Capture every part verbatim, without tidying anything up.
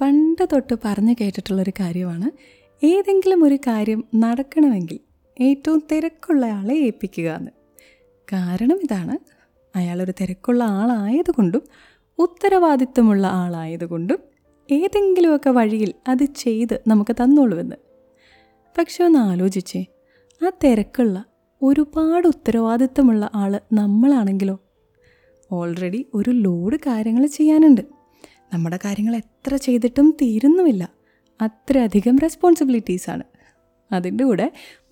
പണ്ട് തൊട്ട് പറഞ്ഞു കേട്ടിട്ടുള്ളൊരു കാര്യമാണ്, ഏതെങ്കിലും ഒരു കാര്യം നടക്കണമെങ്കിൽ ഏറ്റവും തിരക്കുള്ള ആളെ ഏൽപ്പിക്കുക എന്ന്. കാരണം ഇതാണ്, അയാളൊരു തിരക്കുള്ള ആളായതുകൊണ്ടും ഉത്തരവാദിത്വമുള്ള ആളായതുകൊണ്ടും ഏതെങ്കിലുമൊക്കെ വഴിയിൽ അത് ചെയ്ത് നമുക്ക് തന്നോളുവെന്ന്. പക്ഷെ ഒന്ന് ആലോചിച്ചേ, ആ തിരക്കുള്ള ഒരുപാട് ഉത്തരവാദിത്വമുള്ള ആൾ നമ്മളാണെങ്കിലോ? ഓൾറെഡി ഒരു ലോഡ് കാര്യങ്ങൾ ചെയ്യാനുണ്ട്, നമ്മുടെ കാര്യങ്ങൾ എത്ര ചെയ്തിട്ടും തീരുന്നുമില്ല, അത്രയധികം റെസ്പോൺസിബിലിറ്റീസാണ്. അതിൻ്റെ കൂടെ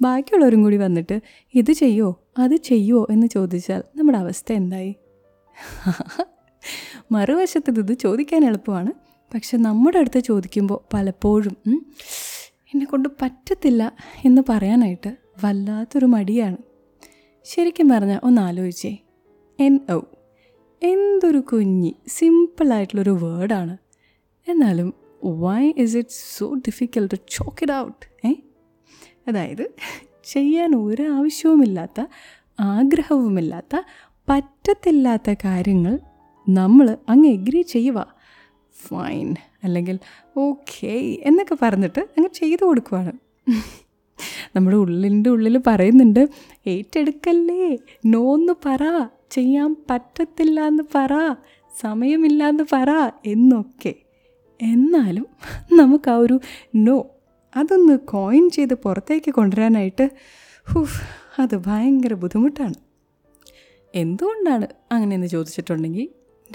ബാക്കിയുള്ളവരും കൂടി വന്നിട്ട് ഇത് ചെയ്യുമോ അത് ചെയ്യുമോ എന്ന് ചോദിച്ചാൽ നമ്മുടെ അവസ്ഥ എന്തായി? മറുവശത്ത് ഇത് ചോദിക്കാൻ എളുപ്പമാണ്, പക്ഷെ നമ്മുടെ അടുത്ത് ചോദിക്കുമ്പോൾ പലപ്പോഴും എന്നെക്കൊണ്ട് പറ്റത്തില്ല എന്ന് പറയാനായിട്ട് വല്ലാത്തൊരു മടിയാണ്. ശരിക്കും പറഞ്ഞാൽ ഒന്ന് ആലോചിച്ചേ, എൻ ഔ എന്തൊരു കുഞ്ഞി സിമ്പിളായിട്ടുള്ളൊരു വേർഡാണ്. എന്നാലും why is it so difficult to choke it out? ഏ അതായത് ചെയ്യാൻ ഒരാവശ്യവുമില്ലാത്ത, ആഗ്രഹവുമില്ലാത്ത, പറ്റത്തില്ലാത്ത കാര്യങ്ങൾ നമ്മൾ അങ്ങ് എഗ്രി ചെയ്യുക, ഫൈൻ അല്ലെങ്കിൽ ഓക്കെ എന്നൊക്കെ പറഞ്ഞിട്ട് അങ്ങ് ചെയ്തു കൊടുക്കുവാണ്. നമ്മുടെ ഉള്ളിൻ്റെ ഉള്ളിൽ പറയുന്നുണ്ട്, ഏറ്റെടുക്കല്ലേ, നോന്ന് പറ, ചെയ്യാൻ പറ്റത്തില്ല എന്ന് പറ, സമയമില്ല എന്ന് പറ എന്നൊക്കെ. എന്നാലും നമുക്ക് ആ ഒരു നോ അതൊന്ന് കോയിൻ ചെയ്ത് പുറത്തേക്ക് കൊണ്ടുവരാനായിട്ട് ഹുഫ് അത് ഭയങ്കര ബുദ്ധിമുട്ടാണ്. എന്തുകൊണ്ടാണ് അങ്ങനെയെന്ന് ചോദിച്ചിട്ടുണ്ടെങ്കിൽ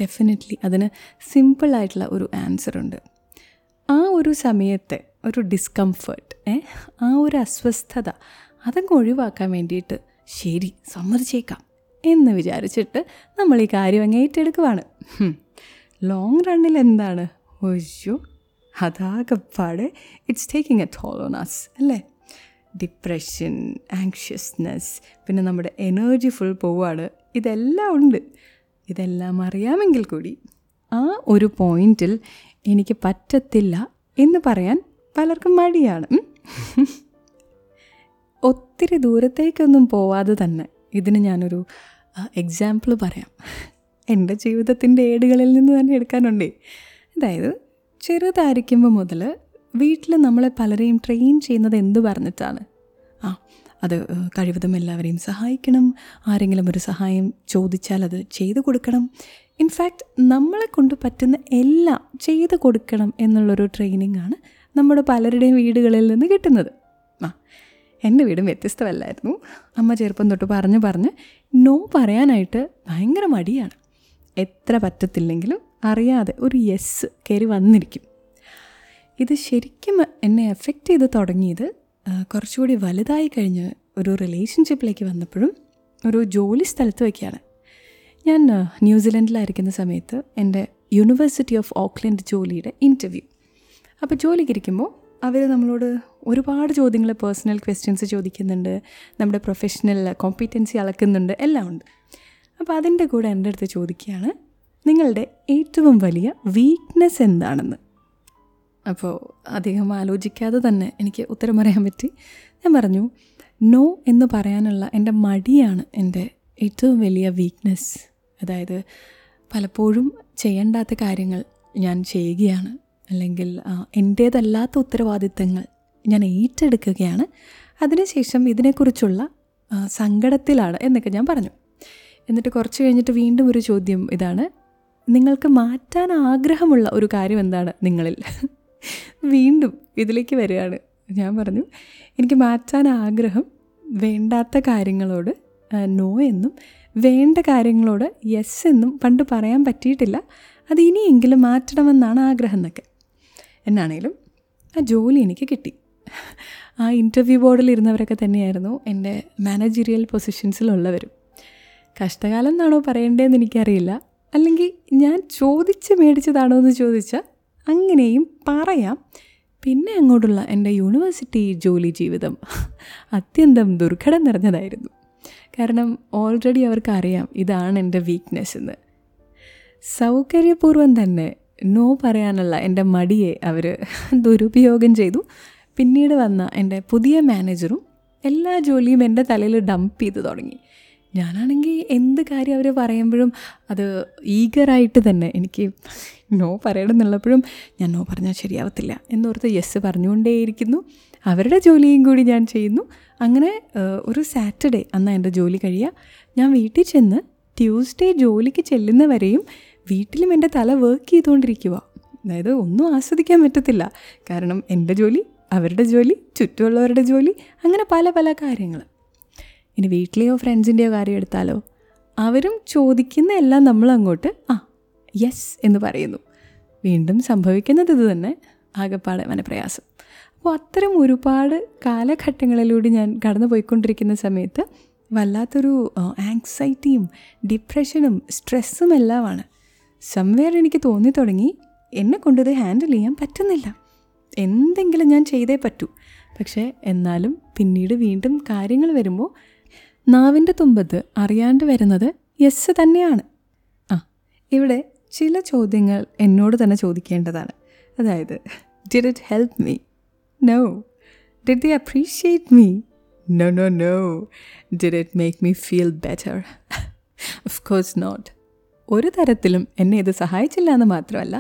ഡെഫിനറ്റ്ലി അതിന് സിമ്പിളായിട്ടുള്ള ഒരു ആൻസറുണ്ട്. ആ ഒരു സമയത്തെ ഒരു ഡിസ്കംഫേർട്ട്, ഏ ആ ഒരു അസ്വസ്ഥത അതങ്ങ് ഒഴിവാക്കാൻ വേണ്ടിയിട്ട് ശരി സമ്മതിച്ചേക്കാം എന്ന് വിചാരിച്ചിട്ട് നമ്മൾ ഈ കാര്യം അങ്ങ് ഏറ്റെടുക്കുവാണ്. ലോങ് റണ്ണിൽ എന്താണ്? ഒയ്യോ അതാകപ്പാട് it's taking a toll on us അല്ലേ? ഡിപ്രഷൻ, ആങ്ഷ്യസ്നെസ്, പിന്നെ നമ്മുടെ എനർജി ഫുൾ പോവാണ്. ഇതെല്ലാം ഉണ്ട്. ഇതെല്ലാം അറിയാമെങ്കിൽ കൂടി ആ ഒരു പോയിൻറ്റിൽ എനിക്ക് പറ്റത്തില്ല എന്ന് പറയാൻ പലർക്കും മടിയാണ്. ഒത്തിരി ദൂരത്തേക്കൊന്നും പോവാതെ തന്നെ ഇതിന് ഞാനൊരു എക്സാമ്പിൾ പറയാം. എൻ്റെ ജീവിതത്തിൻ്റെ ഏടുകളിൽ നിന്ന് തന്നെ എടുക്കാനുണ്ട്. അതായത് ചെറുതായിരിക്കുമ്പോൾ മുതൽ വീട്ടിൽ നമ്മളെ പലരെയും ട്രെയിൻ ചെയ്യുന്നത് എന്ത് പറഞ്ഞിട്ടാണ്? ആ അത് കഴിവതും എല്ലാവരെയും സഹായിക്കണം, ആരെങ്കിലും ഒരു സഹായം ചോദിച്ചാൽ അത് ചെയ്തു കൊടുക്കണം, ഇൻഫാക്റ്റ് നമ്മളെ കൊണ്ട് പറ്റുന്ന എല്ലാം ചെയ്തു കൊടുക്കണം എന്നുള്ളൊരു ട്രെയിനിങ്ങാണ് നമ്മുടെ പലരുടെയും വീടുകളിൽ നിന്ന് കിട്ടുന്നത്. ആ എൻ്റെ വീടും വ്യത്യസ്തമല്ലായിരുന്നു. അമ്മ ചെറുപ്പം തൊട്ട് പറഞ്ഞ് പറഞ്ഞ് നോ പറയാനായിട്ട് ഭയങ്കര മടിയാണ്. എത്ര പറ്റത്തില്ലെങ്കിലും അറിയാതെ ഒരു യെസ് കയറി വന്നിരിക്കും. ഇത് ശരിക്കും എന്നെ എഫക്റ്റ് ചെയ്ത് തുടങ്ങിയത് കുറച്ചുകൂടി വലുതായി കഴിഞ്ഞ് ഒരു റിലേഷൻഷിപ്പിലേക്ക് വന്നപ്പോഴും ഒരു ജോലി സ്ഥലത്ത് വയ്ക്കുകയാണ്. ഞാൻ ന്യൂസിലൻഡിലായിരിക്കുന്ന സമയത്ത് എൻ്റെ യൂണിവേഴ്സിറ്റി ഓഫ് ഓക്ലൻഡ് ജോലിയുടെ ഇൻ്റർവ്യൂ. അപ്പോൾ ജോലിക്കിരിക്കുമ്പോൾ അവർ നമ്മളോട് ഒരുപാട് ചോദ്യങ്ങൾ, പേഴ്സണൽ ക്വസ്റ്റ്യൻസ് ചോദിക്കുന്നുണ്ട്, നമ്മുടെ പ്രൊഫഷണൽ കോമ്പീറ്റൻസി അളക്കുന്നുണ്ട്, എല്ലാം ഉണ്ട്. അപ്പോൾ അതിൻ്റെ കൂടെ എൻ്റെ അടുത്ത് ചോദിക്കുകയാണ്, നിങ്ങളുടെ ഏറ്റവും വലിയ വീക്ക്നെസ് എന്താണെന്ന്. അപ്പോൾ അധികം ആലോചിക്കാതെ തന്നെ എനിക്ക് ഉത്തരം പറയാൻ പറ്റി. ഞാൻ പറഞ്ഞു, നോ എന്ന് പറയാനുള്ള എൻ്റെ മടിയാണ് എൻ്റെ ഏറ്റവും വലിയ വീക്ക്നെസ്. അതായത് പലപ്പോഴും ചെയ്യേണ്ടാത്ത കാര്യങ്ങൾ ഞാൻ ചെയ്യുകയാണ്, അല്ലെങ്കിൽ എൻ്റേതല്ലാത്ത ഉത്തരവാദിത്തങ്ങൾ ഞാൻ ഏറ്റെടുക്കുകയാണ്. അതിനുശേഷം ഇതിനെക്കുറിച്ചുള്ള സങ്കടത്തിലാണ് എന്നൊക്കെ ഞാൻ പറഞ്ഞു. എന്നിട്ട് കുറച്ച് കഴിഞ്ഞിട്ട് വീണ്ടും ഒരു ചോദ്യം ഇതാണ്, നിങ്ങൾക്ക് മാറ്റാൻ ആഗ്രഹമുള്ള ഒരു കാര്യം എന്താണ് നിങ്ങളിൽ? വീണ്ടും ഇതിലേക്ക് വരികയാണ്. ഞാൻ പറഞ്ഞു, എനിക്ക് മാറ്റാൻ ആഗ്രഹം വേണ്ടാത്ത കാര്യങ്ങളോട് നോ എന്നും വേണ്ട കാര്യങ്ങളോട് യെസ് എന്നും പണ്ട് പറയാൻ പറ്റിയിട്ടില്ല, അത് ഇനിയെങ്കിലും മാറ്റണമെന്നാണ് ആഗ്രഹം എന്നൊക്കെ. എന്നാണേലും ആ ജോലി എനിക്ക് കിട്ടി. ആ ഇൻ്റർവ്യൂ ബോർഡിലിരുന്നവരൊക്കെ തന്നെയായിരുന്നു എൻ്റെ മാനേജീരിയൽ പൊസിഷൻസിലുള്ളവരും. കഷ്ടകാലം എന്നാണോ പറയേണ്ടതെന്ന് എനിക്കറിയില്ല, അല്ലെങ്കിൽ ഞാൻ ചോദിച്ച് മേടിച്ചതാണോ എന്ന് ചോദിച്ചാൽ അങ്ങനെയും പറയാം. പിന്നെ അങ്ങോട്ടുള്ള എൻ്റെ യൂണിവേഴ്സിറ്റി ജോലി ജീവിതം അത്യന്തം ദുർഘടം നിറഞ്ഞതായിരുന്നു. കാരണം ഓൾറെഡി അവർക്കറിയാം ഇതാണ് എൻ്റെ വീക്ക്നെസ് എന്ന്. സൗകര്യപൂർവ്വം തന്നെ നോ പറയാനുള്ള എൻ്റെ മടിയെ അവർ ദുരുപയോഗം ചെയ്തു. പിന്നീട് വന്ന എൻ്റെ പുതിയ മാനേജറും എല്ലാ ജോലിയും എൻ്റെ തലയിൽ ഡംപ് ചെയ്ത് തുടങ്ങി. ഞാനാണെങ്കിൽ എന്ത് കാര്യം അവർ പറയുമ്പോഴും അത് ഈഗറായിട്ട് തന്നെ എനിക്ക് നോ പറയണമെന്നുള്ളപ്പോഴും ഞാൻ നോ പറഞ്ഞാൽ ശരിയാവത്തില്ല എന്നോർത്ത് യെസ് പറഞ്ഞുകൊണ്ടേയിരിക്കുന്നു. അവരുടെ ജോലിയും കൂടി ഞാൻ ചെയ്യുന്നു. അങ്ങനെ ഒരു സാറ്റർഡേ അന്നാണ് എൻ്റെ ജോലി കഴിയുക. ഞാൻ വീട്ടിൽ ചെന്ന് ട്യൂസ്ഡേ ജോലിക്ക് ചെല്ലുന്നവരെയും വീട്ടിലും എൻ്റെ തല വർക്ക് ചെയ്തുകൊണ്ടിരിക്കുക. അതായത് ഒന്നും ആസ്വദിക്കാൻ പറ്റത്തില്ല. കാരണം എൻ്റെ ജോലി, അവരുടെ ജോലി, ചുറ്റുമുള്ളവരുടെ ജോലി, അങ്ങനെ പല പല കാര്യങ്ങൾ. ഇനി വീട്ടിലെയോ ഫ്രണ്ട്സിൻ്റെയോ കാര്യം എടുത്താലോ, അവരും ചോദിക്കുന്ന എല്ലാം നമ്മളങ്ങോട്ട് ആ യെസ് എന്ന് പറയുന്നു. വീണ്ടും സംഭവിക്കുന്നത് ഇത് തന്നെ, ആകെപ്പാടെ മനപ്രയാസം. അപ്പോൾ അത്തരം ഒരുപാട് കാലഘട്ടങ്ങളിലൂടെ ഞാൻ കടന്നു പോയിക്കൊണ്ടിരിക്കുന്ന സമയത്ത് വല്ലാത്തൊരു ആങ്സൈറ്റിയും ഡിപ്രഷനും സ്ട്രെസ്സും എല്ലാമാണ്. സംവേർ എനിക്ക് തോന്നി തുടങ്ങി എന്നെക്കൊണ്ട് ഇത് ഹാൻഡിൽ ചെയ്യാൻ പറ്റുന്നില്ല, എന്തെങ്കിലും ഞാൻ ചെയ്തേ പറ്റൂ. പക്ഷേ എന്നാലും പിന്നീട് വീണ്ടും കാര്യങ്ങൾ വരുമ്പോൾ നാവിൻ്റെ തുമ്പത്ത് അറിയാണ്ട് വരുന്നത് യെസ് തന്നെയാണ്. ആ ഇവിടെ ചില ചോദ്യങ്ങൾ എന്നോട് തന്നെ ചോദിക്കേണ്ടതാണ്. അതായത് did it help me? No. Did they appreciate me? No no no. Did it make me feel better? Of course not. ഒരു തരത്തിലും എന്നെ ഇത് സഹായിച്ചില്ല എന്ന് മാത്രമല്ല,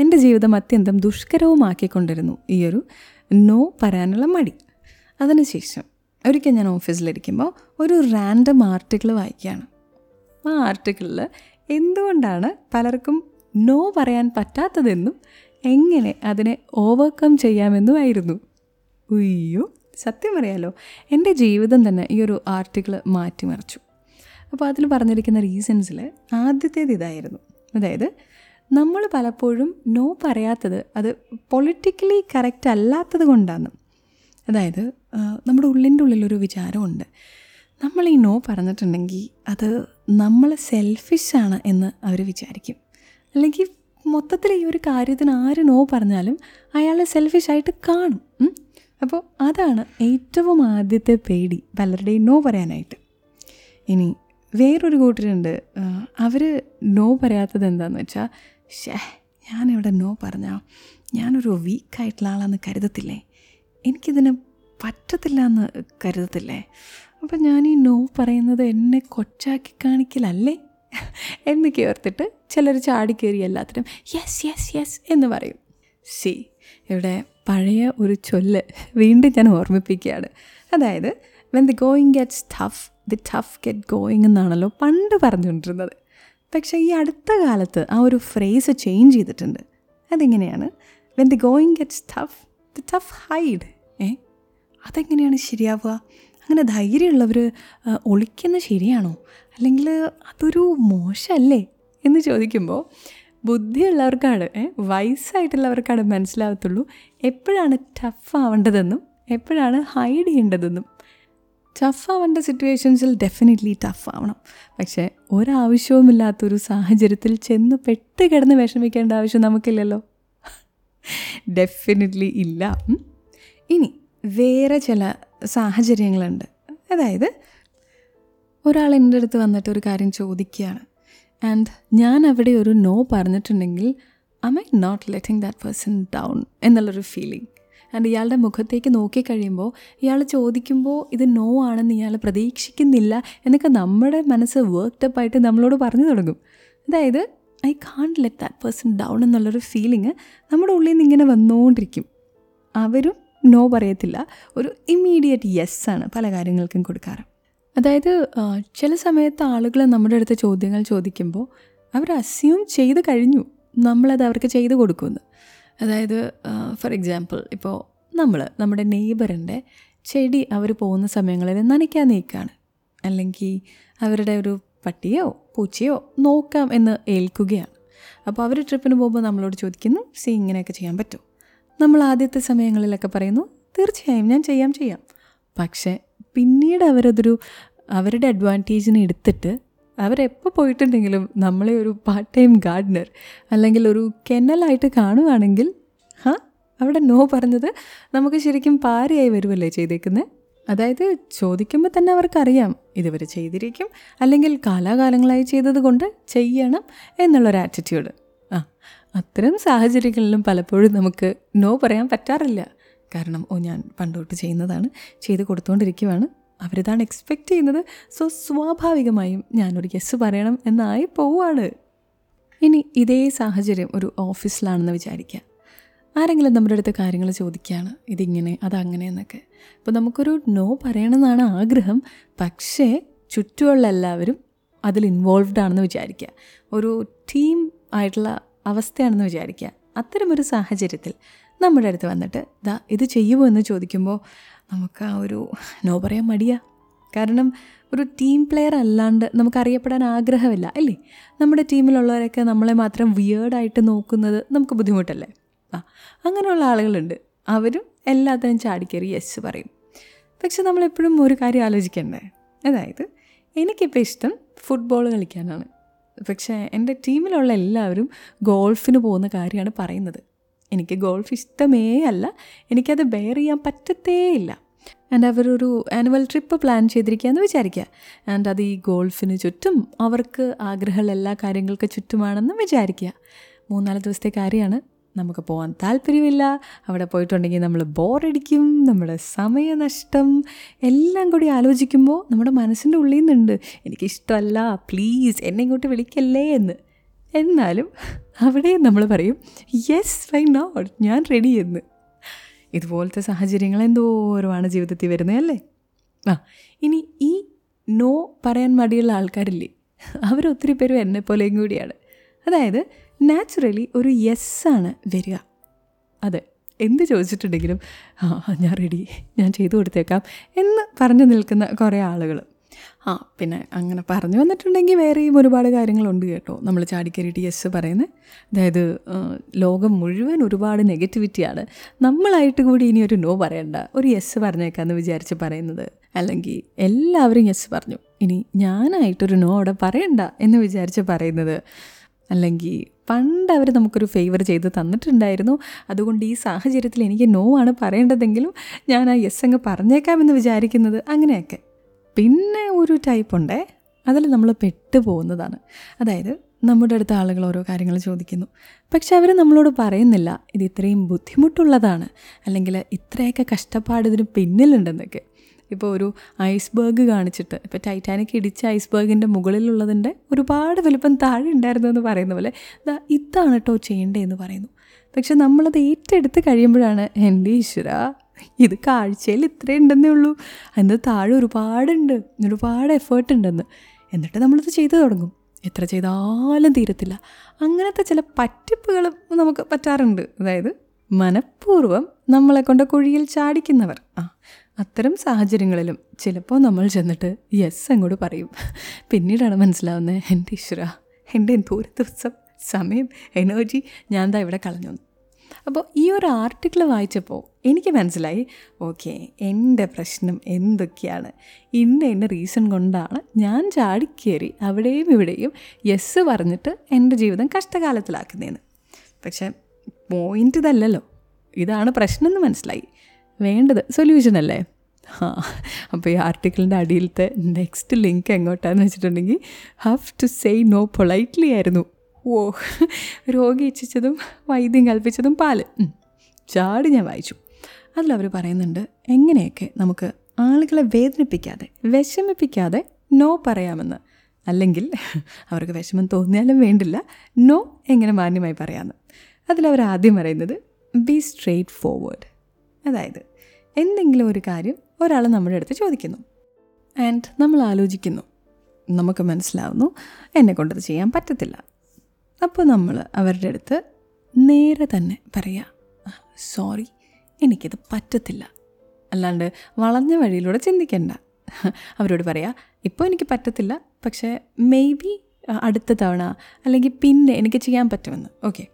എൻ്റെ ജീവിതം അത്യന്തം ദുഷ്കരവുമാക്കിക്കൊണ്ടിരുന്നു ഈ ഒരു നോ പറയാനുള്ള മടി. അതിനുശേഷം ഒരിക്കൽ ഞാൻ ഓഫീസിലിരിക്കുമ്പോൾ ഒരു റാൻഡം ആർട്ടിക്കിൾ വായിക്കുകയാണ്. ആ ആർട്ടിക്കിളിൽ എന്തുകൊണ്ടാണ് പലർക്കും നോ പറയാൻ പറ്റാത്തതെന്നും എങ്ങനെ അതിനെ ഓവർകം ചെയ്യാമെന്നുമായിരുന്നു. ഉയ്യോ, സത്യം പറയാലോ, എൻ്റെ ജീവിതം തന്നെ ഈ ഒരു ആർട്ടിക്കിൾ മാറ്റിമറിച്ചു. അപ്പോൾ അതിൽ പറഞ്ഞിരിക്കുന്ന റീസൺസിൽ ആദ്യത്തേത് ഇതായിരുന്നു. അതായത് നമ്മൾ പലപ്പോഴും നോ പറയാത്തത് അത് പൊളിറ്റിക്കലി കറക്റ്റ് അല്ലാത്തത് കൊണ്ടാണ്. അതായത് നമ്മുടെ ഉള്ളിൻ്റെ ഉള്ളിലൊരു വിചാരമുണ്ട്, നമ്മൾ ഈ നോ പറഞ്ഞിട്ടുണ്ടെങ്കിൽ അത് നമ്മൾ സെൽഫിഷാണ് എന്ന് അവർ വിചാരിക്കും, അല്ലെങ്കിൽ മൊത്തത്തിൽ ഈ ഒരു കാര്യത്തിന് ആര് നോ പറഞ്ഞാലും അയാളെ സെൽഫിഷായിട്ട് കാണും. അപ്പോൾ അതാണ് ഏറ്റവും ആദ്യത്തെ പേടി പലരുടെയും നോ പറയാനായിട്ട്. ഇനി വേറൊരു കൂട്ടരുണ്ട്, അവർ നോ പറയാത്തത് എന്താണെന്ന് വെച്ചാൽ ഷേ ഞാനിവിടെ നോ പറഞ്ഞാൽ ഞാനൊരു വീക്കായിട്ടുള്ള ആളാണെന്ന് കരുതത്തില്ലേ, എനിക്കിതിന് പറ്റത്തില്ല എന്ന് കരുതത്തില്ലേ, അപ്പം ഞാനീ നോ പറയുന്നത് എന്നെ കൊച്ചാക്കി കാണിക്കലല്ലേ എന്നൊക്കെ ഓർത്തിട്ട് ചിലർ ചാടിക്കയറി എല്ലാത്തിനും യെസ് യെസ് യെസ് എന്ന് പറയും. സി, ഇവിടെ പഴയ ഒരു ചൊല്ല് വീണ്ടും ഞാൻ ഓർമ്മിപ്പിക്കുകയാണ്. അതായത് when the going gets tough the tough get going എന്നാണല്ലോ പണ്ട് പറഞ്ഞുകൊണ്ടിരുന്നത്. പക്ഷേ ഈ അടുത്ത കാലത്ത് ആ ഒരു ഫ്രേസ് ചേഞ്ച് ചെയ്തിട്ടുണ്ട്. അതെങ്ങനെയാണ്? When the going gets tough the tough hide. ഏ അതെങ്ങനെയാണ് ശരിയാവുക? അങ്ങനെ ധൈര്യമുള്ളവർ ഒളിക്കുന്നത് ശരിയാണോ, അല്ലെങ്കിൽ അതൊരു മോശമല്ലേ എന്ന് ചോദിക്കുമ്പോൾ ബുദ്ധിയുള്ളവർക്കാണ്, വയസ്സായിട്ടുള്ളവർക്കാണ് മനസ്സിലാവത്തുള്ളൂ എപ്പോഴാണ് ടഫ് ആവേണ്ടതെന്നും എപ്പോഴാണ് ഹൈഡ് ചെയ്യേണ്ടതെന്നും. ടഫ് ആവേണ്ട സിറ്റുവേഷൻസിൽ ഡെഫിനറ്റ്ലി ടഫ് ആവണം. പക്ഷേ ഒരാവശ്യവുമില്ലാത്തൊരു സാഹചര്യത്തിൽ ചെന്ന് പെട്ട് കിടന്ന് വിഷമിക്കേണ്ട ആവശ്യം നമുക്കില്ലല്ലോ, ഡെഫിനറ്റ്ലി ഇല്ല. ഇനി വേറെ ചില സാഹചര്യങ്ങളുണ്ട്. അതായത് ഒരാൾ എൻ്റെ അടുത്ത് വന്നിട്ട് ഒരു കാര്യം ചോദിക്കുകയാണ്, ആൻഡ് ഞാൻ അവിടെ ഒരു നോ പറഞ്ഞിട്ടുണ്ടെങ്കിൽ I am not letting that person down എന്നുള്ളൊരു ഫീലിംഗ്. ആൻഡ് ഇയാളുടെ മുഖത്തേക്ക് നോക്കിക്കഴിയുമ്പോൾ ഇയാൾ ചോദിക്കുമ്പോൾ ഇത് നോ ആണെന്ന് ഇയാൾ പ്രതീക്ഷിക്കുന്നില്ല എന്നൊക്കെ നമ്മുടെ മനസ്സ് വർക്ക്ഡപ്പായിട്ട് നമ്മളോട് പറഞ്ഞു തുടങ്ങും. അതായത് I can't let that person down എന്നുള്ളൊരു ഫീലിങ് നമ്മുടെ ഉള്ളിൽ നിന്ന് ഇങ്ങനെ വന്നുകൊണ്ടിരിക്കും. അവരും നോ പറയത്തില്ല, ഒരു ഇമ്മീഡിയറ്റ് യെസ് ആണ് പല കാര്യങ്ങൾക്കും കൊടുക്കാറ്. അതായത് ചില സമയത്ത് ആളുകൾ നമ്മുടെ അടുത്ത് ചോദ്യങ്ങൾ ചോദിക്കുമ്പോൾ അവർ അസ്യൂം ചെയ്ത് കഴിഞ്ഞു നമ്മളത് അവർക്ക് ചെയ്ത് കൊടുക്കുമെന്ന്. അതായത് ഫോർ എക്സാമ്പിൾ, ഇപ്പോൾ നമ്മൾ നമ്മുടെ നെയ്ബറിൻ്റെ ചെടി അവർ പോകുന്ന സമയങ്ങളിൽ നനയ്ക്കാൻ നീക്കുകയാണ്, അല്ലെങ്കിൽ അവരുടെ ഒരു പട്ടിയോ പൂച്ചയോ നോക്കാം എന്ന് ഏൽക്കുകയാണ്. അപ്പോൾ അവർ ട്രിപ്പിന് പോകുമ്പോൾ നമ്മളോട് ചോദിക്കുന്നു, സി ഇങ്ങനെയൊക്കെ ചെയ്യാൻ പറ്റുമോ? നമ്മൾ ആദ്യത്തെ സമയങ്ങളിലൊക്കെ പറയുന്നു തീർച്ചയായും ഞാൻ ചെയ്യാം ചെയ്യാം. പക്ഷേ പിന്നീട് അവരതൊരു അവരുടെ അഡ്വാൻറ്റേജിനെ എടുത്തിട്ട് അവരെപ്പോൾ പോയിട്ടുണ്ടെങ്കിലും നമ്മളെ ഒരു പാർട്ട് ടൈം ഗാർഡനർ അല്ലെങ്കിൽ ഒരു കെന്നലായിട്ട് കാണുകയാണെങ്കിൽ ഹാ അവിടെ നോ പറഞ്ഞത് നമുക്ക് ശരിക്കും പാരയായി വരുമല്ലേ ചെയ്തേക്കുന്നത്. അതായത് ചോദിക്കുമ്പോൾ തന്നെ അവർക്കറിയാം ഇതുവർ ചെയ്തിരിക്കും, അല്ലെങ്കിൽ കാലാകാലങ്ങളായി ചെയ്തത് കൊണ്ട് ചെയ്യണം എന്നുള്ളൊരു ആറ്റിറ്റ്യൂഡ്. ആ അത്തരം സാഹചര്യങ്ങളിലും പലപ്പോഴും നമുക്ക് നോ പറയാൻ പറ്റാറില്ല. കാരണം ഓ ഞാൻ പണ്ടോട്ട് ചെയ്യുന്നതാണ്, ചെയ്ത് കൊടുത്തുകൊണ്ടിരിക്കുകയാണ്, അവരിതാണ് എക്സ്പെക്റ്റ് ചെയ്യുന്നത്, സോ സ്വാഭാവികമായും ഞാനൊരു യെസ് പറയണം എന്നായി പോവുകയാണ്. ഇനി ഇതേ സാഹചര്യം ഒരു ഓഫീസിലാണെന്ന് വിചാരിക്കുക. ആരെങ്കിലും നമ്മുടെ അടുത്ത് കാര്യങ്ങൾ ചോദിക്കുകയാണ്, ഇതിങ്ങനെ അതങ്ങനെ എന്നൊക്കെ. അപ്പോൾ നമുക്കൊരു നോ പറയണമെന്നാണ് ആഗ്രഹം, പക്ഷേ ചുറ്റുമുള്ള എല്ലാവരും അതിൽ ഇൻവോൾവ്ഡ് ആണെന്ന് വിചാരിക്കുക, ഒരു ടീം ആയിട്ടുള്ള അവസ്ഥയാണെന്ന് വിചാരിക്കുക. അത്തരമൊരു സാഹചര്യത്തിൽ നമ്മുടെ അടുത്ത് വന്നിട്ട് ദാ ഇത് ചെയ്യുമോ എന്ന് ചോദിക്കുമ്പോൾ നമുക്ക് ആ ഒരു നോ പറയാൻ മടിയാ. കാരണം ഒരു ടീം പ്ലെയർ അല്ലാണ്ട് നമുക്കറിയപ്പെടാൻ ആഗ്രഹമില്ല അല്ലേ? നമ്മുടെ ടീമിലുള്ളവരൊക്കെ നമ്മളെ മാത്രം വിയേർഡായിട്ട് നോക്കുന്നത് നമുക്ക് ബുദ്ധിമുട്ടല്ലേ? ആ അങ്ങനെയുള്ള ആളുകളുണ്ട്, അവരും എല്ലാത്തിനും ചാടിക്കയറി യെസ് പറയും. പക്ഷെ നമ്മളെപ്പോഴും ഒരു കാര്യം ആലോചിക്കണ്ടേ, അതായത് എനിക്കിപ്പോൾ ഇഷ്ടം ഫുട്ബോൾ കളിക്കാനാണ്, പക്ഷേ എൻ്റെ ടീമിലുള്ള എല്ലാവരും ഗോൾഫിന് പോകുന്ന കാര്യമാണ് പറയുന്നത്. എനിക്ക് ഗോൾഫ് ഇഷ്ടമേ അല്ല, എനിക്കത് ബെയർ ചെയ്യാൻ പറ്റത്തേ ഇല്ല. ആൻഡ് അവരൊരു ആനുവൽ ട്രിപ്പ് പ്ലാൻ ചെയ്തിരിക്കുക എന്ന് വിചാരിക്കുക, ആൻഡ് അത് ഈ ഗോൾഫിന് ചുറ്റും അവർക്ക് ആഗ്രഹമുള്ള എല്ലാ കാര്യങ്ങൾക്കും ചുറ്റുമാണെന്ന് വിചാരിക്കുക. മൂന്നാല് ദിവസത്തെ കാര്യമാണ്, നമുക്ക് പോകാൻ താല്പര്യമില്ല, അവിടെ പോയിട്ടുണ്ടെങ്കിൽ നമ്മൾ ബോറടിക്കും, നമ്മുടെ സമയനഷ്ടം എല്ലാം കൂടി ആലോചിക്കുമ്പോൾ നമ്മുടെ മനസ്സിൻ്റെ ഉള്ളിൽ നിന്നുണ്ട് എനിക്കിഷ്ടമല്ല, പ്ലീസ് എന്നെ ഇങ്ങോട്ട് വിളിക്കല്ലേ എന്ന്. എന്നാലും അവിടെയും നമ്മൾ പറയും യെസ്, വൈ നോട്ട്, ഞാൻ റെഡി എന്ന്. ഇതുപോലത്തെ സാഹചര്യങ്ങൾ എന്തോരമാണ് ജീവിതത്തിൽ വരുന്നത് അല്ലേ? ആ ഇനി ഈ നോ പറയാൻ മടിയുള്ള ആൾക്കാരില്ലേ, അവരൊത്തിരി പേരും എന്നെപ്പോലെയും കൂടിയാണ്. അതായത് നാച്ചുറലി ഒരു യെസ്സാണ് വരിക. അതെ, എന്ത് ചോദിച്ചിട്ടുണ്ടെങ്കിലും ആ ഞാൻ റെഡി, ഞാൻ ചെയ്തു കൊടുത്തേക്കാം എന്ന് പറഞ്ഞു നിൽക്കുന്ന കുറേ ആളുകൾ. ആ പിന്നെ അങ്ങനെ പറഞ്ഞു വന്നിട്ടുണ്ടെങ്കിൽ വേറെയും ഒരുപാട് കാര്യങ്ങളുണ്ട് കേട്ടോ നമ്മൾ ചാടിക്കയറിയിട്ട് യെസ് പറയുന്നത്. അതായത് ലോകം മുഴുവൻ ഒരുപാട് നെഗറ്റിവിറ്റിയാണ്, നമ്മളായിട്ട് കൂടി ഇനി ഒരു നോ പറയണ്ട, ഒരു യെസ് പറഞ്ഞേക്കാമെന്ന് വിചാരിച്ച് പറയുന്നത്. അല്ലെങ്കിൽ എല്ലാവരും യെസ് പറഞ്ഞു, ഇനി ഞാനായിട്ടൊരു നോ അവിടെ പറയണ്ട എന്ന് വിചാരിച്ച് പറയുന്നത്. അല്ലെങ്കിൽ പണ്ട് അവർ നമുക്കൊരു ഫേവർ ചെയ്ത് തന്നിട്ടുണ്ടായിരുന്നു, അതുകൊണ്ട് ഈ സാഹചര്യത്തിൽ എനിക്ക് നോ ആണ് പറയേണ്ടതെങ്കിലും ഞാൻ ആ യെസ് അങ്ങ് പറഞ്ഞേക്കാമെന്ന് വിചാരിക്കുന്നത്, അങ്ങനെയൊക്കെ. പിന്നെ ഒരു ടൈപ്പുണ്ടേ, അതിൽ നമ്മൾ പെട്ടുപോകുന്നതാണ്. അതായത് നമ്മുടെ അടുത്ത ആളുകൾ ഓരോ കാര്യങ്ങൾ ചോദിക്കുന്നു, പക്ഷെ അവർ നമ്മളോട് പറയുന്നില്ല ഇത് ഇത്രയും ബുദ്ധിമുട്ടുള്ളതാണ്, അല്ലെങ്കിൽ ഇത്രയൊക്കെ കഷ്ടപ്പാട് ഇതിന് പിന്നിലുണ്ടെന്നൊക്കെ. ഇപ്പോൾ ഒരു ഐസ്ബേർഗ് കാണിച്ചിട്ട്, ഇപ്പോൾ ടൈറ്റാനിക് ഇടിച്ച ഐസ്ബേർഗിൻ്റെ മുകളിലുള്ളതിൻ്റെ ഒരുപാട് വലുപ്പം താഴെ ഉണ്ടായിരുന്നു എന്ന് പറയുന്ന പോലെ ദാ ഇതാണ് കേട്ടോ ചെയ്യേണ്ടതെന്ന് പറയുന്നു. പക്ഷെ നമ്മളത് ഏറ്റെടുത്ത് കഴിയുമ്പോഴാണ് എൻ്റെ ഈശ്വര, ഇത് കാഴ്ചയിൽ ഇത്രേ ഉണ്ടെന്നേ ഉള്ളൂ, അതിൻ്റെ താഴെ ഒരുപാടുണ്ട്, ഒരുപാട് എഫേർട്ട് ഉണ്ടെന്ന്. എന്നിട്ട് നമ്മളിത് ചെയ്തു തുടങ്ങും, എത്ര ചെയ്താലും തീരത്തില്ല. അങ്ങനത്തെ ചില പറ്റിപ്പുകളും നമുക്ക് പറ്റാറുണ്ട്. അതായത് മനഃപൂർവ്വം നമ്മളെ കൊണ്ട് കുഴിയിൽ ചാടിക്കുന്നവർ. ആ അത്തരം സാഹചര്യങ്ങളിലും ചിലപ്പോൾ നമ്മൾ ചെന്നിട്ട് യെസ് അങ്ങോട്ട് പറയും. പിന്നീടാണ് മനസ്സിലാവുന്നത് എൻ്റെ ഈശ്വര, എൻ്റെ എന്തോരം ദിവസം, സമയം, എനർജി ഞാൻ ദാ ഇവിടെ കളഞ്ഞു. അപ്പോൾ ഈ ഒരു ആർട്ടിക്കിൾ വായിച്ചപ്പോൾ എനിക്ക് മനസ്സിലായി, ഓക്കെ എൻ്റെ പ്രശ്നം എന്തൊക്കെയാണ്, ഇന്ന ഇന്ന റീസൺ കൊണ്ടാണ് ഞാൻ ചാടിക്കയറി അവിടെയും ഇവിടെയും യെസ് പറഞ്ഞിട്ട് എൻ്റെ ജീവിതം കഷ്ടകാലത്തിലാക്കുന്നതെന്ന്. പക്ഷേ പോയിൻ്റ് ഇതല്ലല്ലോ, ഇതാണ് പ്രശ്നം എന്ന് മനസ്സിലായി. വേണ്ടത് സൊല്യൂഷൻ അല്ലേ? ആ അപ്പോൾ ഈ ആർട്ടിക്കിളിൻ്റെ അടിയിലത്തെ നെക്സ്റ്റ് ലിങ്ക് എങ്ങോട്ടാന്ന് വെച്ചിട്ടുണ്ടെങ്കിൽ have to say no politely ആയിരുന്നു. ഓ രോഗി ഇച്ഛിച്ചതും വൈദ്യം കൽപ്പിച്ചതും പാല് ചാടി ഞാൻ വായിച്ചു. അതിലവർ പറയുന്നുണ്ട് എങ്ങനെയൊക്കെ നമുക്ക് ആളുകളെ വേദനിപ്പിക്കാതെ വിഷമിപ്പിക്കാതെ നോ പറയാമെന്ന്, അല്ലെങ്കിൽ അവർക്ക് വിഷമം തോന്നിയാലും വേണ്ടില്ല നോ എങ്ങനെ മാന്യമായി പറയാമെന്ന്. അതിലവർ ആദ്യം പറയുന്നത് ബി സ്ട്രെയിറ്റ് ഫോർവേഡ്. അതായത് എന്തെങ്കിലും ഒരു കാര്യം ഒരാൾ നമ്മുടെ അടുത്ത് ചോദിക്കുന്നു, ആൻഡ് നമ്മൾ ആലോചിക്കുന്നു, നമുക്ക് മനസ്സിലാവുന്നു എന്നെക്കൊണ്ടത് ചെയ്യാൻ പറ്റത്തില്ല. അപ്പോൾ നമ്മൾ അവരുടെ അടുത്ത് നേരെ തന്നെ പറയാം സോറി എനിക്കിത് പറ്റത്തില്ല. അല്ലാണ്ട് വളഞ്ഞ വഴിയിലൂടെ ചിന്തിക്കണ്ട, അവരോട് പറയാം ഇപ്പോൾ എനിക്ക് പറ്റത്തില്ല, പക്ഷേ മേ ബി അടുത്ത തവണ അല്ലെങ്കിൽ പിന്നെ എനിക്ക് ചെയ്യാൻ പറ്റുമെന്ന്. ഓക്കെ,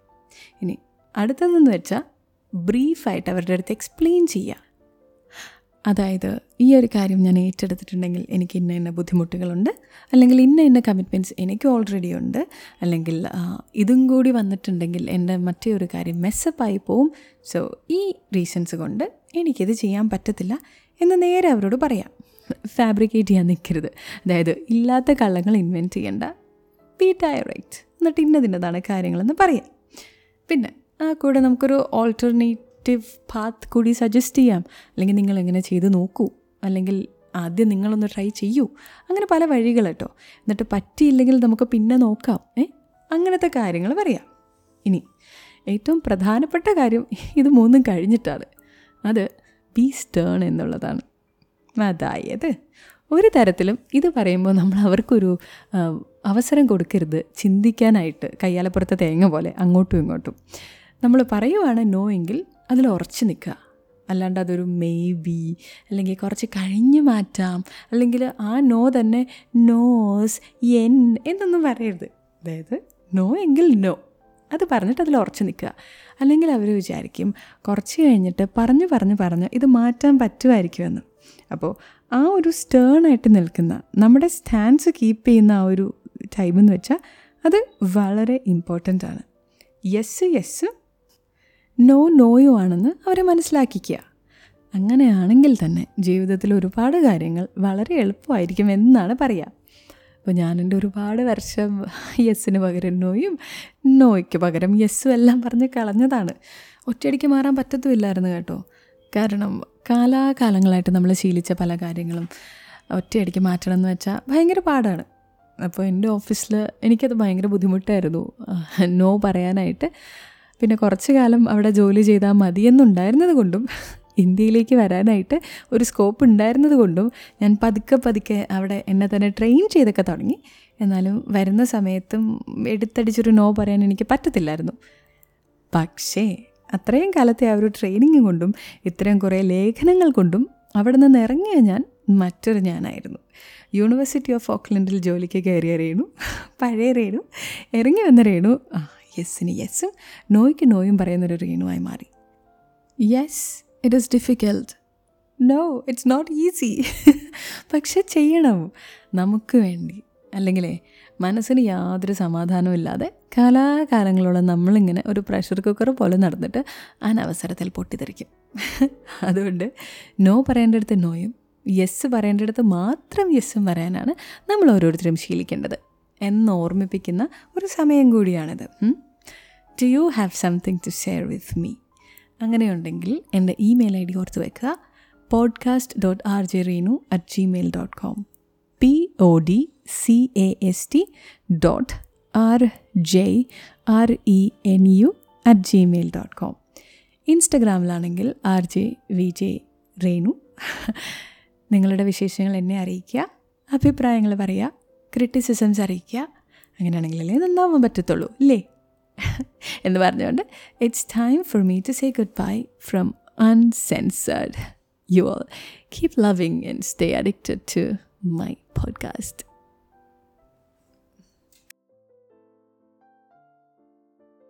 ഇനി അടുത്തതെന്ന് വെച്ചാൽ ബ്രീഫായിട്ട് അവരുടെ അടുത്ത് എക്സ്പ്ലെയിൻ ചെയ്യുക. അതായത് ഈ ഒരു കാര്യം ഞാൻ ഏറ്റെടുത്തിട്ടുണ്ടെങ്കിൽ എനിക്ക് ഇന്ന ഇന്ന ബുദ്ധിമുട്ടുകളുണ്ട്, അല്ലെങ്കിൽ ഇന്ന ഇന്ന കമ്മിറ്റ്മെൻറ്റ്സ് എനിക്ക് ഓൾറെഡി ഉണ്ട്, അല്ലെങ്കിൽ ഇതും കൂടി വന്നിട്ടുണ്ടെങ്കിൽ എൻ്റെ മറ്റേ ഒരു കാര്യം മെസ്സപ്പായി പോവും, സോ ഈ റീസൺസ് കൊണ്ട് എനിക്കിത് ചെയ്യാൻ പറ്റത്തില്ല എന്ന് നേരെ അവരോട് പറയാം. ഫാബ്രിക്കേറ്റ് ചെയ്യാൻ നിൽക്കരുത്. അതായത് ഇല്ലാത്ത കള്ളങ്ങൾ ഇൻവെൻറ്റ് ചെയ്യേണ്ട, ബി ഡയറക്റ്റ്, എന്നിട്ട് ഇന്നതിൻ്റെതാണ് കാര്യങ്ങളെന്ന് പറയാം. പിന്നെ ആ കൂടെ നമുക്കൊരു ഓൾട്ടർനേറ്റ് പാത്ത് കൂടി സജസ്റ്റ് ചെയ്യാം. അല്ലെങ്കിൽ നിങ്ങളെങ്ങനെ ചെയ്ത് നോക്കൂ, അല്ലെങ്കിൽ ആദ്യം നിങ്ങളൊന്ന് ട്രൈ ചെയ്യൂ, അങ്ങനെ പല വഴികൾ കേട്ടോ. എന്നിട്ട് പറ്റിയില്ലെങ്കിൽ നമുക്ക് പിന്നെ നോക്കാം. ഏ അങ്ങനത്തെ കാര്യങ്ങൾ പറയാം. ഇനി ഏറ്റവും പ്രധാനപ്പെട്ട കാര്യം ഇത് മൂന്നും കഴിഞ്ഞിട്ടാണ്, അത് ബി സ്റ്റേൺ എന്നുള്ളതാണ്. അതായത് ഒരു തരത്തിലും ഇത് പറയുമ്പോൾ നമ്മൾ അവർക്കൊരു അവസരം കൊടുക്കരുത് ചിന്തിക്കാനായിട്ട്. കയ്യാലപ്പുറത്തെ തേങ്ങ പോലെ അങ്ങോട്ടും ഇങ്ങോട്ടും നമ്മൾ പറയുവാണ് നോ എങ്കിൽ അതിൽ ഉറച്ചു നിൽക്കുക. അല്ലാണ്ട് അതൊരു മേ ബി അല്ലെങ്കിൽ കുറച്ച് കഴിഞ്ഞ് മാറ്റാം അല്ലെങ്കിൽ ആ നോ തന്നെ നോസ് എൻ എന്നൊന്നും പറയരുത്. അതായത് നോ എങ്കിൽ നോ, അത് പറഞ്ഞിട്ട് അതിൽ ഉറച്ചു നിൽക്കുക. അല്ലെങ്കിൽ അവർ വിചാരിക്കും കുറച്ച് കഴിഞ്ഞിട്ട് പറഞ്ഞ് പറഞ്ഞ് പറഞ്ഞ് ഇത് മാറ്റാൻ പറ്റുമായിരിക്കുമെന്ന്. അപ്പോൾ ആ ഒരു സ്റ്റേണായിട്ട് നിൽക്കുന്ന നമ്മുടെ സ്റ്റാൻസ് കീപ്പ് ചെയ്യുന്ന ആ ഒരു ടൈമെന്ന് വെച്ചാൽ അത് വളരെ ഇമ്പോർട്ടൻ്റ് ആണ്. യെസ് യെസ്, നോ നോയോ ആണെന്ന് അവരെ മനസ്സിലാക്കിക്കുക. അങ്ങനെയാണെങ്കിൽ തന്നെ ജീവിതത്തിൽ ഒരുപാട് കാര്യങ്ങൾ വളരെ എളുപ്പമായിരിക്കും എന്നാണ് പറയുക. അപ്പോൾ ഞാനെൻ്റെ ഒരുപാട് വർഷം യെസ്സിന് പകരം നോയും നോയ്ക്ക് പകരം യെസ്സും എല്ലാം പറഞ്ഞ് കളഞ്ഞതാണ്. ഒറ്റയടിക്ക് മാറാൻ പറ്റത്തുമില്ലായിരുന്നു കേട്ടോ. കാരണം കാലാകാലങ്ങളായിട്ട് നമ്മൾ ശീലിച്ച പല കാര്യങ്ങളും ഒറ്റയടിക്ക് മാറ്റണം എന്ന് വെച്ചാൽ ഭയങ്കര പാടാണ്. അപ്പോൾ എൻ്റെ ഓഫീസിൽ എനിക്കത് ഭയങ്കര ബുദ്ധിമുട്ടായിരുന്നു നോ പറയാനായിട്ട്. പിന്നെ കുറച്ച് കാലം അവിടെ ജോലി ചെയ്താൽ മതിയെന്നുണ്ടായിരുന്നത് കൊണ്ടും ഇന്ത്യയിലേക്ക് വരാനായിട്ട് ഒരു സ്കോപ്പ് ഉണ്ടായിരുന്നത് കൊണ്ടും ഞാൻ പതുക്കെ പതുക്കെ അവിടെ എന്നെ തന്നെ ട്രെയിൻ ചെയ്തൊക്കെ തുടങ്ങി. എന്നാലും വരുന്ന സമയത്തും എടുത്തടിച്ചൊരു നോ പറയാൻ എനിക്ക് പറ്റത്തില്ലായിരുന്നു. പക്ഷേ അത്രയും കാലത്തെ ആ ഒരു ട്രെയിനിങ് കൊണ്ടും ഇത്രയും കുറേ ലേഖനങ്ങൾ കൊണ്ടും അവിടെ നിന്ന് ഇറങ്ങിയ ഞാൻ മറ്റൊരു ഞാനായിരുന്നു. യൂണിവേഴ്സിറ്റി ഓഫ് ഓക്ക്ലൻഡിൽ ജോലിക്ക് കയറിയ രേണു, പഴയ രേണു, ഇറങ്ങി വന്ന രേണു യെസ്സിന് യെസ്സും നോയ്ക്ക് നോയും പറയുന്നൊരു രേണുവായി മാറി. Yes it is difficult, no it's not easy. പക്ഷെ ചെയ്യണം നമുക്ക് വേണ്ടി. അല്ലെങ്കിലേ മനസ്സിന് യാതൊരു സമാധാനവും ഇല്ലാതെ കാലാകാലങ്ങളോളം നമ്മളിങ്ങനെ ഒരു പ്രഷർ കുക്കർ പോലെ നടന്നിട്ട് അനവസരത്തിൽ പൊട്ടിത്തെറിക്കും. അതുകൊണ്ട് നോ പറയേണ്ടടുത്ത് നോയും യെസ് പറയേണ്ടടുത്ത് മാത്രം യെസ്സും പറയാനാണ് നമ്മൾ ഓരോരുത്തരും ശീലിക്കേണ്ടത് എന്നോർമ്മിപ്പിക്കുന്ന ഒരു സമയം കൂടിയാണിത്. Do you have something to share with me? അങ്ങനെയുണ്ടെങ്കിൽ എൻ്റെ ഇമെയിൽ ഐ ഡി ഓർത്ത് വെക്കുക, podcast dot R J Reenu at Gmail dot com. P O D C A S T dot R J R E N U at Gmail dot com. ഇൻസ്റ്റഗ്രാമിലാണെങ്കിൽ R J V J Renu. നിങ്ങളുടെ വിശേഷങ്ങൾ എന്നെ അറിയിക്കുക, അഭിപ്രായങ്ങൾ പറയുക, criticisms അറിയിക്കുക. അങ്ങനെയാണെങ്കിലല്ലേ നന്നാവാൻ പറ്റത്തുള്ളൂ അല്ലേ എന്ന് പറഞ്ഞുകൊണ്ട് it's time for me to say good bye from Uncensored. You all keep loving and stay addicted to my podcast.